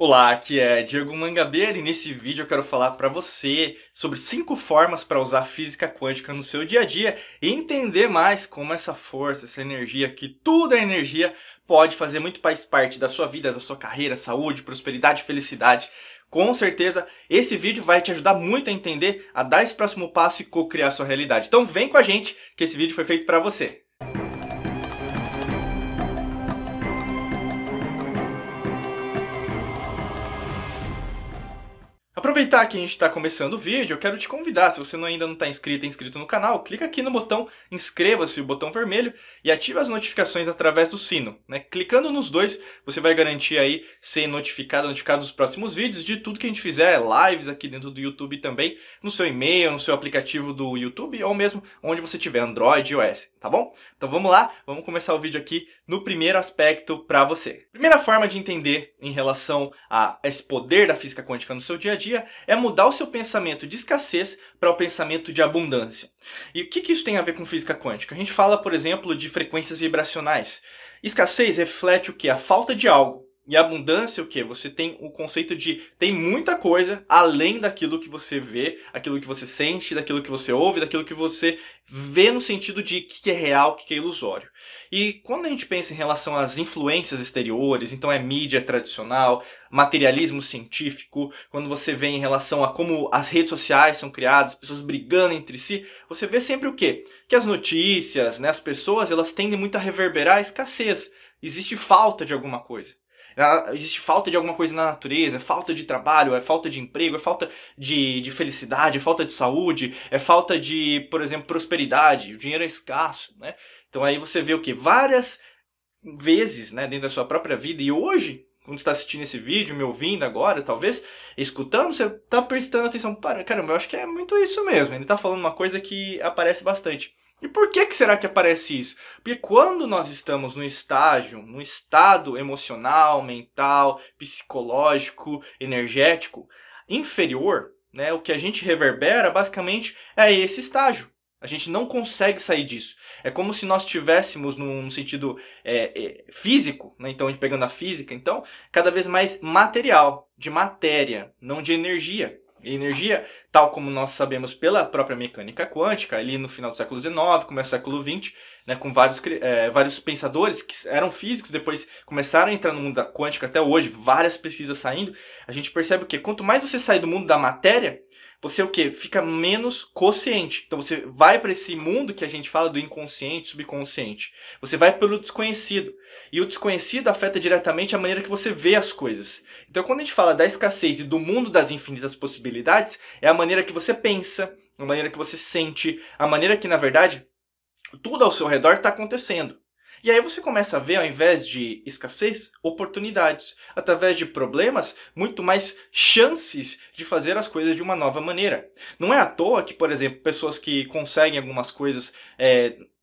Olá, aqui é Diego Mangabeira e nesse vídeo eu quero falar para você sobre 5 formas para usar física quântica no seu dia a dia e entender mais como essa força, essa energia, que tudo é energia, pode fazer muito mais parte da sua vida, da sua carreira, saúde, prosperidade, felicidade. Com certeza esse vídeo vai te ajudar muito a entender, a dar esse próximo passo e co-criar sua realidade. Então vem com a gente que esse vídeo foi feito para você. Aproveitar que a gente está começando o vídeo, eu quero te convidar, se você ainda não está inscrito, inscrito no canal, clica aqui no botão inscreva-se, o botão vermelho, e ativa as notificações através do sino, né? Clicando nos dois, você vai garantir aí ser notificado dos próximos vídeos, de tudo que a gente fizer, lives aqui dentro do YouTube também, no seu e-mail, no seu aplicativo do YouTube, ou mesmo onde você tiver, Android ou iOS, tá bom? Então vamos lá, vamos começar o vídeo aqui no primeiro aspecto para você. Primeira forma de entender em relação a esse poder da física quântica no seu dia a dia, é mudar o seu pensamento de escassez para o pensamento de abundância. E o que isso tem a ver com física quântica? A gente fala, por exemplo, de frequências vibracionais. Escassez reflete o que? A falta de algo. E abundância, o que? Você tem o conceito de tem muita coisa além daquilo que você vê, daquilo que você sente, daquilo que você ouve, daquilo que você vê no sentido de que é real, que é ilusório. E quando a gente pensa em relação às influências exteriores, então é mídia tradicional, materialismo científico, quando você vê em relação a como as redes sociais são criadas, pessoas brigando entre si, você vê sempre o quê? Que as notícias, né, as pessoas, elas tendem muito a reverberar a escassez. Existe falta de alguma coisa. Existe falta de alguma coisa na natureza, é falta de trabalho, é falta de emprego, é falta de felicidade, é falta de saúde, é falta de, por exemplo, prosperidade, o dinheiro é escasso, né? Então aí você vê o que? Várias vezes, né, dentro da sua própria vida, e hoje, quando você está assistindo esse vídeo, me ouvindo agora, talvez, escutando, você está prestando atenção, caramba, eu acho que é muito isso mesmo, ele está falando uma coisa que aparece bastante. E por que será que aparece isso? Porque quando nós estamos no estágio, no estado emocional, mental, psicológico, energético, inferior, né, o que a gente reverbera basicamente é esse estágio. A gente não consegue sair disso. É como se nós tivéssemos num sentido físico, né? Então a gente pegando a física, então, cada vez mais material, de matéria, não de energia. Energia, tal como nós sabemos pela própria mecânica quântica, ali no final do século XIX, começo do século XX, né, com vários pensadores que eram físicos, depois começaram a entrar no mundo da quântica até hoje, várias pesquisas saindo, a gente percebe o quê? Quanto mais você sai do mundo da matéria, você o quê? Fica menos consciente. Então você vai para esse mundo que a gente fala do inconsciente, subconsciente. Você vai pelo desconhecido. E o desconhecido afeta diretamente a maneira que você vê as coisas. Então quando a gente fala da escassez e do mundo das infinitas possibilidades, é a maneira que você pensa, a maneira que você sente, a maneira que, na verdade, tudo ao seu redor está acontecendo. E aí você começa a ver, ao invés de escassez, oportunidades. Através de problemas, muito mais chances de fazer as coisas de uma nova maneira. Não é à toa que, por exemplo, pessoas que conseguem algumas coisas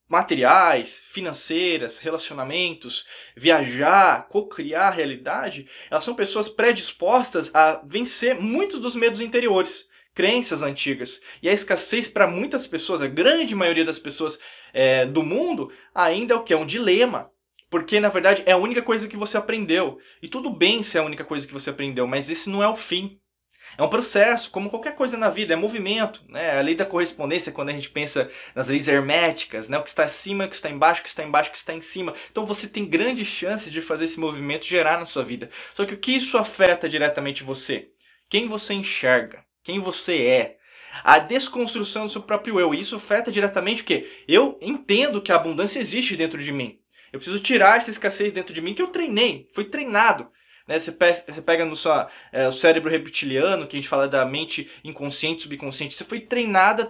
materiais, financeiras, relacionamentos, viajar, co-criar a realidade, elas são pessoas predispostas a vencer muitos dos medos interiores, crenças antigas. E a escassez para muitas pessoas, a grande maioria das pessoas do mundo, ainda é o que? É um dilema. Porque, na verdade, é a única coisa que você aprendeu. E tudo bem se é a única coisa que você aprendeu, mas esse não é o fim. É um processo, como qualquer coisa na vida, é movimento, né? A lei da correspondência, quando a gente pensa nas leis herméticas, né? O que está acima, o que está embaixo, o que está embaixo, o que está em cima. Então você tem grandes chances de fazer esse movimento gerar na sua vida. Só que o que isso afeta diretamente você? Quem você enxerga. Quem você é. A desconstrução do seu próprio eu. E isso afeta diretamente o quê? Eu entendo que a abundância existe dentro de mim. Eu preciso tirar essa escassez dentro de mim que eu treinei. Foi treinado. Né? Você pega no seu cérebro reptiliano, que a gente fala da mente inconsciente, subconsciente. Você foi treinada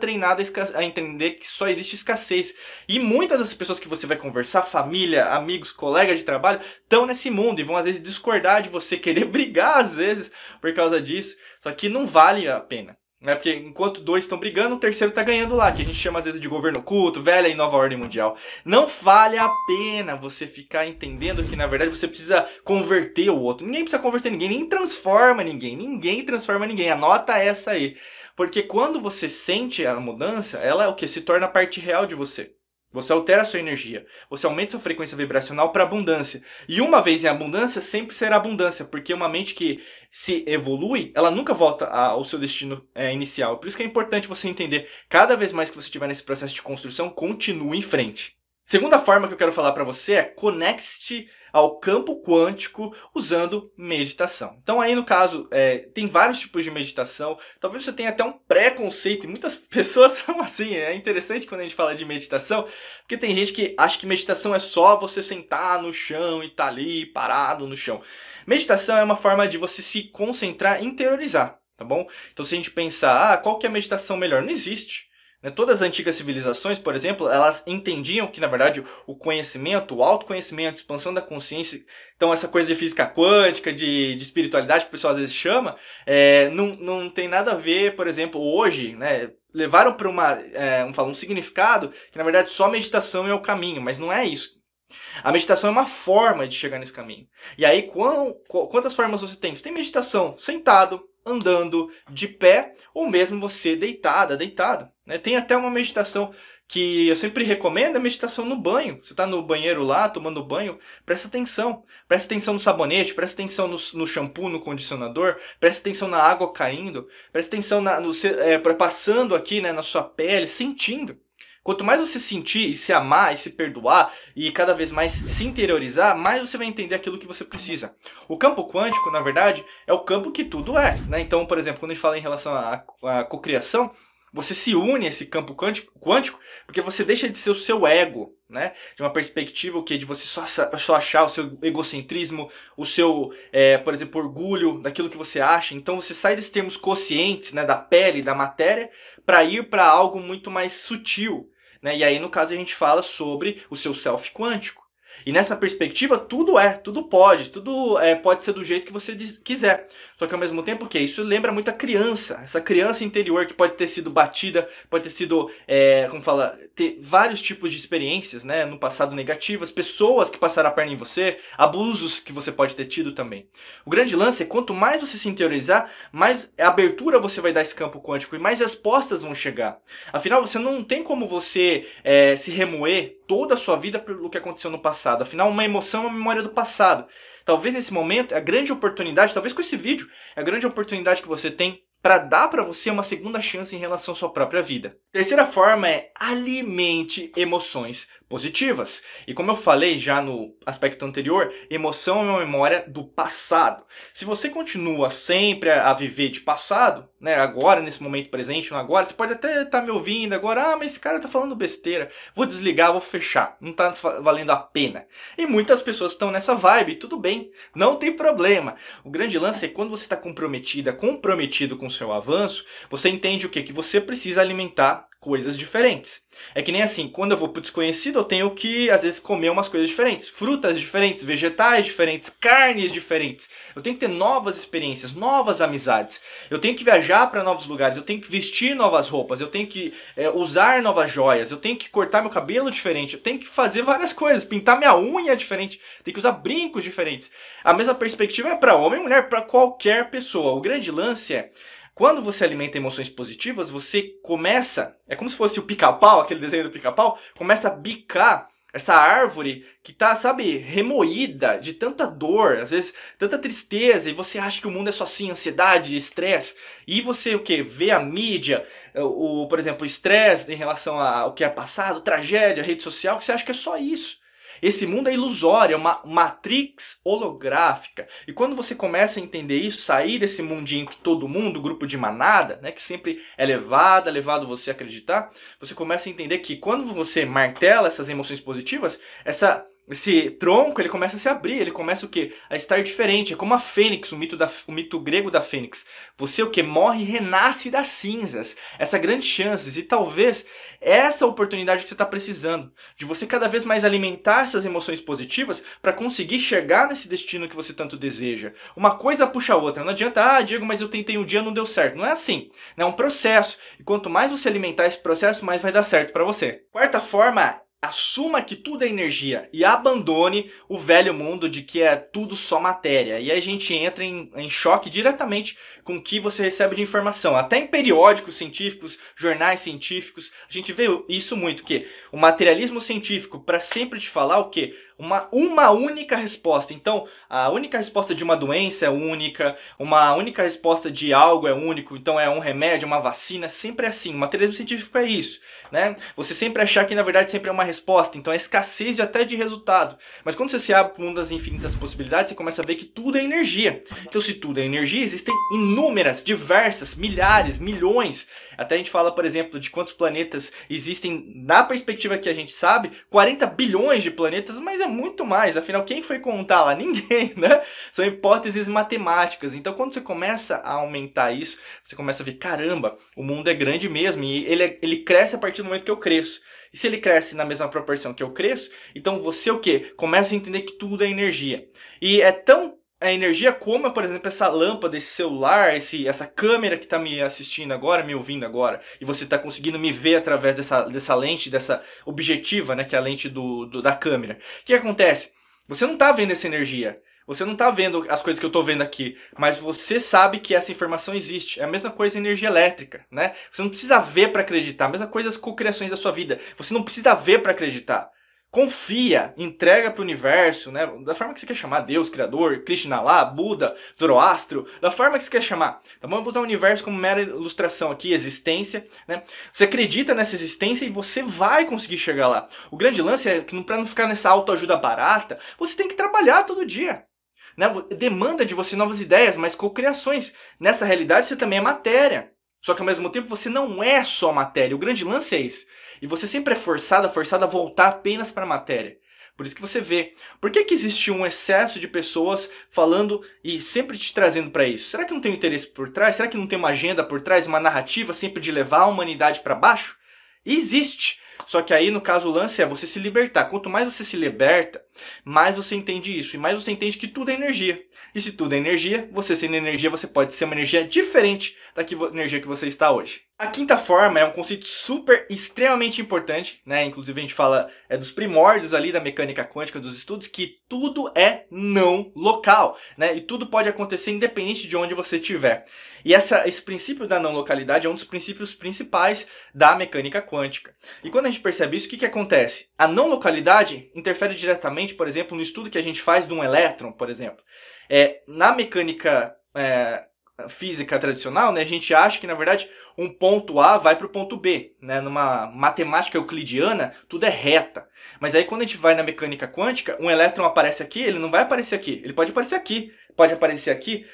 a entender que só existe escassez. E muitas das pessoas que você vai conversar, família, amigos, colegas de trabalho, estão nesse mundo e vão às vezes discordar de você, querer brigar às vezes por causa disso. Só que não vale a pena, né? Porque enquanto dois estão brigando, o terceiro está ganhando lá, que a gente chama às vezes de governo oculto, velha e nova ordem mundial. Não vale a pena você ficar entendendo que, na verdade, você precisa converter o outro. Ninguém precisa converter ninguém, nem transforma ninguém, ninguém transforma ninguém. Anota essa aí. Porque quando você sente a mudança, ela é o que? Se torna parte real de você. Você altera a sua energia, você aumenta sua frequência vibracional para abundância. E uma vez em abundância, sempre será abundância, porque uma mente que se evolui, ela nunca volta ao seu destino inicial. Por isso que é importante você entender, cada vez mais que você estiver nesse processo de construção, continue em frente. Segunda forma que eu quero falar para você é conecte-se ao campo quântico usando meditação. Então aí no caso, tem vários tipos de meditação, talvez você tenha até um preconceito, e muitas pessoas são assim, é interessante quando a gente fala de meditação, porque tem gente que acha que meditação é só você sentar no chão e tá ali parado no chão. Meditação é uma forma de você se concentrar e interiorizar, tá bom? Então se a gente pensar, qual que é a meditação melhor? Não existe. Todas as antigas civilizações, por exemplo, elas entendiam que, na verdade, o conhecimento, o autoconhecimento, a expansão da consciência, então essa coisa de física quântica, de espiritualidade, que o pessoal às vezes chama, não tem nada a ver, por exemplo, hoje, né? Levaram para um significado que, na verdade, só meditação é o caminho, mas não é isso. A meditação é uma forma de chegar nesse caminho. E aí, quantas formas você tem? Você tem meditação sentado, andando, de pé, ou mesmo você deitado. Né? Tem até uma meditação que eu sempre recomendo, a meditação no banho. Você está no banheiro lá, tomando banho, presta atenção. Presta atenção no sabonete, presta atenção no shampoo, no condicionador, presta atenção na água caindo, presta atenção passando aqui, né, na sua pele, sentindo. Quanto mais você sentir e se amar e se perdoar e cada vez mais se interiorizar, mais você vai entender aquilo que você precisa. O campo quântico, na verdade, é o campo que tudo é. Né? Então, por exemplo, quando a gente fala em relação à cocriação, você se une a esse campo quântico porque você deixa de ser o seu ego, né? De uma perspectiva de você só achar o seu egocentrismo, o seu, por exemplo, orgulho daquilo que você acha. Então você sai desses termos conscientes, né? Da pele, da matéria, para ir para algo muito mais sutil. Né? E aí, no caso, a gente fala sobre o seu self quântico. E nessa perspectiva, tudo pode ser do jeito que você quiser. Só que ao mesmo tempo que isso lembra muito a criança. Essa criança interior que pode ter sido batida, pode ter sido, ter vários tipos de experiências, né? No passado negativas, pessoas que passaram a perna em você, abusos que você pode ter tido também. O grande lance é quanto mais você se interiorizar, mais abertura você vai dar esse campo quântico e mais respostas vão chegar. Afinal, você não tem como você se remoer toda a sua vida pelo que aconteceu no passado. Afinal, uma emoção é uma memória do passado. Talvez nesse momento, a grande oportunidade, talvez com esse vídeo, a grande oportunidade que você tem para dar para você uma segunda chance em relação à sua própria vida. Terceira forma é alimente emoções positivas. E como eu falei já no aspecto anterior, emoção é uma memória do passado. Se você continua sempre a viver de passado, né, agora, nesse momento presente, no agora, você pode até estar me ouvindo agora, mas esse cara tá falando besteira, vou desligar, vou fechar, não tá valendo a pena. E muitas pessoas estão nessa vibe, tudo bem, não tem problema. O grande lance é quando você está comprometido com o seu avanço, você entende o quê? Que você precisa alimentar coisas diferentes. É que nem assim, quando eu vou pro desconhecido, eu tenho que, às vezes, comer umas coisas diferentes. Frutas diferentes, vegetais diferentes, carnes diferentes. Eu tenho que ter novas experiências, novas amizades. Eu tenho que viajar para novos lugares, eu tenho que vestir novas roupas, eu tenho que usar novas joias, eu tenho que cortar meu cabelo diferente, eu tenho que fazer várias coisas, pintar minha unha diferente, tenho que usar brincos diferentes. A mesma perspectiva é para homem e mulher, para qualquer pessoa. O grande lance é, quando você alimenta emoções positivas, você começa, é como se fosse o pica-pau, aquele desenho do pica-pau, começa a bicar essa árvore que tá, sabe, remoída de tanta dor, às vezes tanta tristeza, e você acha que o mundo é só assim, ansiedade, estresse, e você vê a mídia, por exemplo, o estresse em relação ao que é passado, tragédia, rede social, que você acha que é só isso. Esse mundo é ilusório, é uma matrix holográfica. E quando você começa a entender isso, sair desse mundinho que todo mundo, grupo de manada, né, que sempre é levado você a acreditar, você começa a entender que quando você martela essas emoções positivas, esse tronco, ele começa a se abrir, ele começa a estar diferente. É como a fênix, o mito grego da fênix. Você morre e renasce das cinzas. Essa grande chance, e talvez essa oportunidade que você está precisando, de você cada vez mais alimentar essas emoções positivas para conseguir chegar nesse destino que você tanto deseja. Uma coisa puxa a outra, não adianta, Diego, mas eu tentei um dia, não deu certo. Não é assim, é um processo. E quanto mais você alimentar esse processo, mais vai dar certo para você. Quarta forma assuma que tudo é energia e abandone o velho mundo de que é tudo só matéria. E aí a gente entra em choque diretamente com o que você recebe de informação. Até em periódicos científicos, jornais científicos, a gente vê isso muito, que o materialismo científico, para sempre te falar o quê? Uma única resposta. Então, a única resposta de uma doença é única, uma única resposta de algo é único, então é um remédio, uma vacina, sempre é assim. O materialismo científico é isso, né? Você sempre achar que, na verdade, sempre é uma resposta, então é escassez de, até de resultado. Mas quando você se abre para um das infinitas possibilidades, você começa a ver que tudo é energia. Então, se tudo é energia, existem inúmeras, diversas, milhares, milhões. Até a gente fala, por exemplo, de quantos planetas existem, na perspectiva que a gente sabe, 40 bilhões de planetas, mas é muito mais. Afinal, quem foi contar lá? Ninguém, né? São hipóteses matemáticas. Então, quando você começa a aumentar isso, você começa a ver, caramba, o mundo é grande mesmo, e ele cresce a partir do momento que eu cresço. E se ele cresce na mesma proporção que eu cresço, então você o quê? Começa a entender que tudo é energia. E é tão a energia como, por exemplo, essa lâmpada, esse celular, essa câmera que está me assistindo agora, me ouvindo agora, e você está conseguindo me ver através dessa lente, dessa objetiva, né, que é a lente da câmera. O que acontece? Você não está vendo essa energia. Você não está vendo as coisas que eu estou vendo aqui, mas você sabe que essa informação existe. É a mesma coisa a energia elétrica, né? Você não precisa ver para acreditar. A mesma coisa as cocriações da sua vida. Você não precisa ver para acreditar. Confia, entrega para o universo, né? Da forma que você quer chamar, Deus, Criador, Krishna lá, Buda, Zoroastro, da forma que você quer chamar. Então vamos usar o universo como mera ilustração aqui, existência, né? Você acredita nessa existência e você vai conseguir chegar lá. O grande lance é que, para não ficar nessa autoajuda barata, você tem que trabalhar todo dia, né? Demanda de você novas ideias, mas cocriações. Nessa realidade você também é matéria. Só que ao mesmo tempo você não é só matéria. O grande lance é isso. E você sempre é forçado a voltar apenas para a matéria. Por isso que você vê. Por que existe um excesso de pessoas falando e sempre te trazendo para isso? Será que não tem um interesse por trás? Será que não tem uma agenda por trás? Uma narrativa sempre de levar a humanidade para baixo? Existe. Só que aí, no caso, o lance é você se libertar. Quanto mais você se liberta, mais você entende isso. E mais você entende que tudo é energia. E se tudo é energia, você sendo energia, você pode ser uma energia diferente da energia que você está hoje. A quinta forma é um conceito extremamente importante, né? Inclusive a gente fala dos primórdios ali da mecânica quântica, dos estudos, que tudo é não local, né? E tudo pode acontecer independente de onde você estiver. E esse princípio da não localidade é um dos princípios principais da mecânica quântica. E quando a gente percebe isso, o que acontece? A não localidade interfere diretamente, por exemplo, no estudo que a gente faz de um elétron, por exemplo. Na mecânica física tradicional, né, a gente acha que, na verdade, um ponto A vai para o ponto B. Né? Numa matemática euclidiana, tudo é reta. Mas aí, quando a gente vai na mecânica quântica, um elétron aparece aqui, ele não vai aparecer aqui. Ele pode aparecer aqui,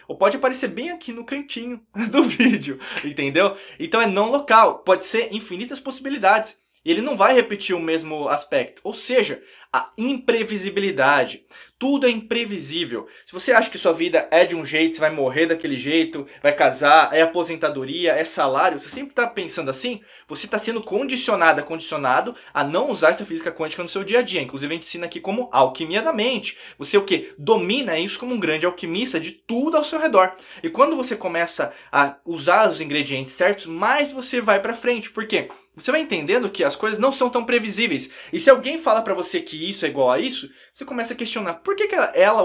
ou pode aparecer bem aqui no cantinho do vídeo, entendeu? Então, é não local. Pode ser infinitas possibilidades. Ele não vai repetir o mesmo aspecto. Ou seja, a imprevisibilidade. Tudo é imprevisível. Se você acha que sua vida é de um jeito, você vai morrer daquele jeito, vai casar, é aposentadoria, é salário, você sempre está pensando assim, você está sendo condicionado a não usar essa física quântica no seu dia a dia. Inclusive a gente ensina aqui como alquimia da mente. Você o quê? Domina isso como um grande alquimista de tudo ao seu redor. E quando você começa a usar os ingredientes certos, mais você vai para frente. Por quê? Você vai entendendo que as coisas não são tão previsíveis. E se alguém fala pra você que isso é igual a isso, você começa a questionar por que ela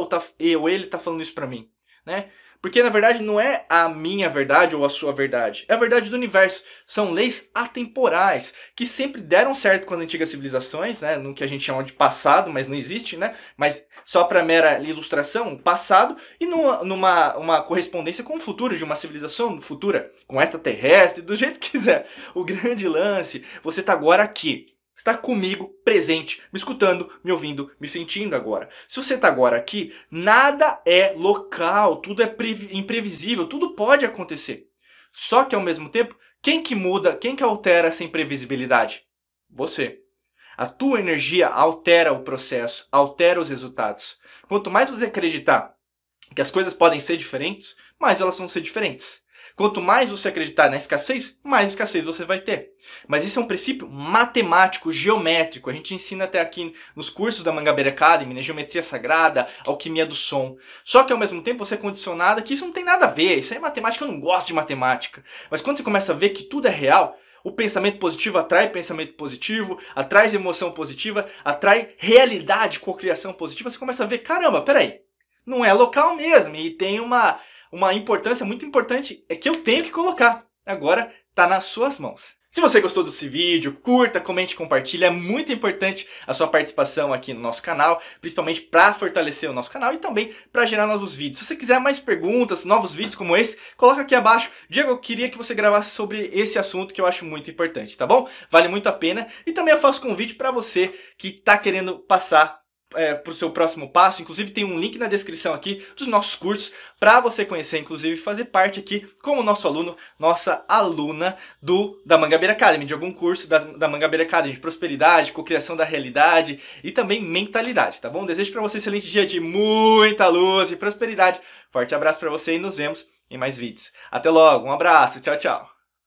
ou ele tá falando isso pra mim, né? Porque, na verdade, não é a minha verdade ou a sua verdade. É a verdade do universo. São leis atemporais, que sempre deram certo com as antigas civilizações, né? No que a gente chama de passado, mas não existe, né? Mas só para mera ilustração, o passado e numa correspondência com o futuro, de uma civilização futura, com extraterrestre, do jeito que quiser. O grande lance, você tá agora aqui. Está comigo, presente, me escutando, me ouvindo, me sentindo agora. Se você está agora aqui, nada é local, tudo é imprevisível, tudo pode acontecer. Só que, ao mesmo tempo, quem que muda, quem que altera essa imprevisibilidade? Você. A tua energia altera o processo, altera os resultados. Quanto mais você acreditar que as coisas podem ser diferentes, mais elas vão ser diferentes. Quanto mais você acreditar na escassez, mais escassez você vai ter. Mas isso é um princípio matemático, geométrico. A gente ensina até aqui nos cursos da Mangabeira Academy, né? Geometria sagrada, alquimia do som. Só que ao mesmo tempo você é condicionado que isso não tem nada a ver. Isso aí é matemática, eu não gosto de matemática. Mas quando você começa a ver que tudo é real, O pensamento positivo atrai pensamento positivo, atrai emoção positiva, atrai realidade, cocriação positiva. Você começa a ver, caramba, peraí, não é local mesmo. E tem uma importância muito importante, é que eu tenho que colocar. Agora tá nas suas mãos. Se você gostou desse vídeo, curta, comente, compartilha. É muito importante a sua participação aqui no nosso canal, principalmente para fortalecer o nosso canal e também para gerar novos vídeos. Se você quiser mais perguntas, novos vídeos como esse, coloca aqui abaixo. Diego, eu queria que você gravasse sobre esse assunto que eu acho muito importante, tá bom? Vale muito a pena. E também eu faço convite para você que está querendo passar para o seu próximo passo. Inclusive tem um link na descrição aqui dos nossos cursos para você conhecer, inclusive fazer parte aqui como nosso aluno, nossa aluna da Mangabeira Academy, de algum curso da Mangabeira Academy, de prosperidade, cocriação da realidade e também mentalidade, tá bom? Desejo para você um excelente dia de muita luz e prosperidade. Forte abraço para você e nos vemos em mais vídeos. Até logo, um abraço, tchau, tchau.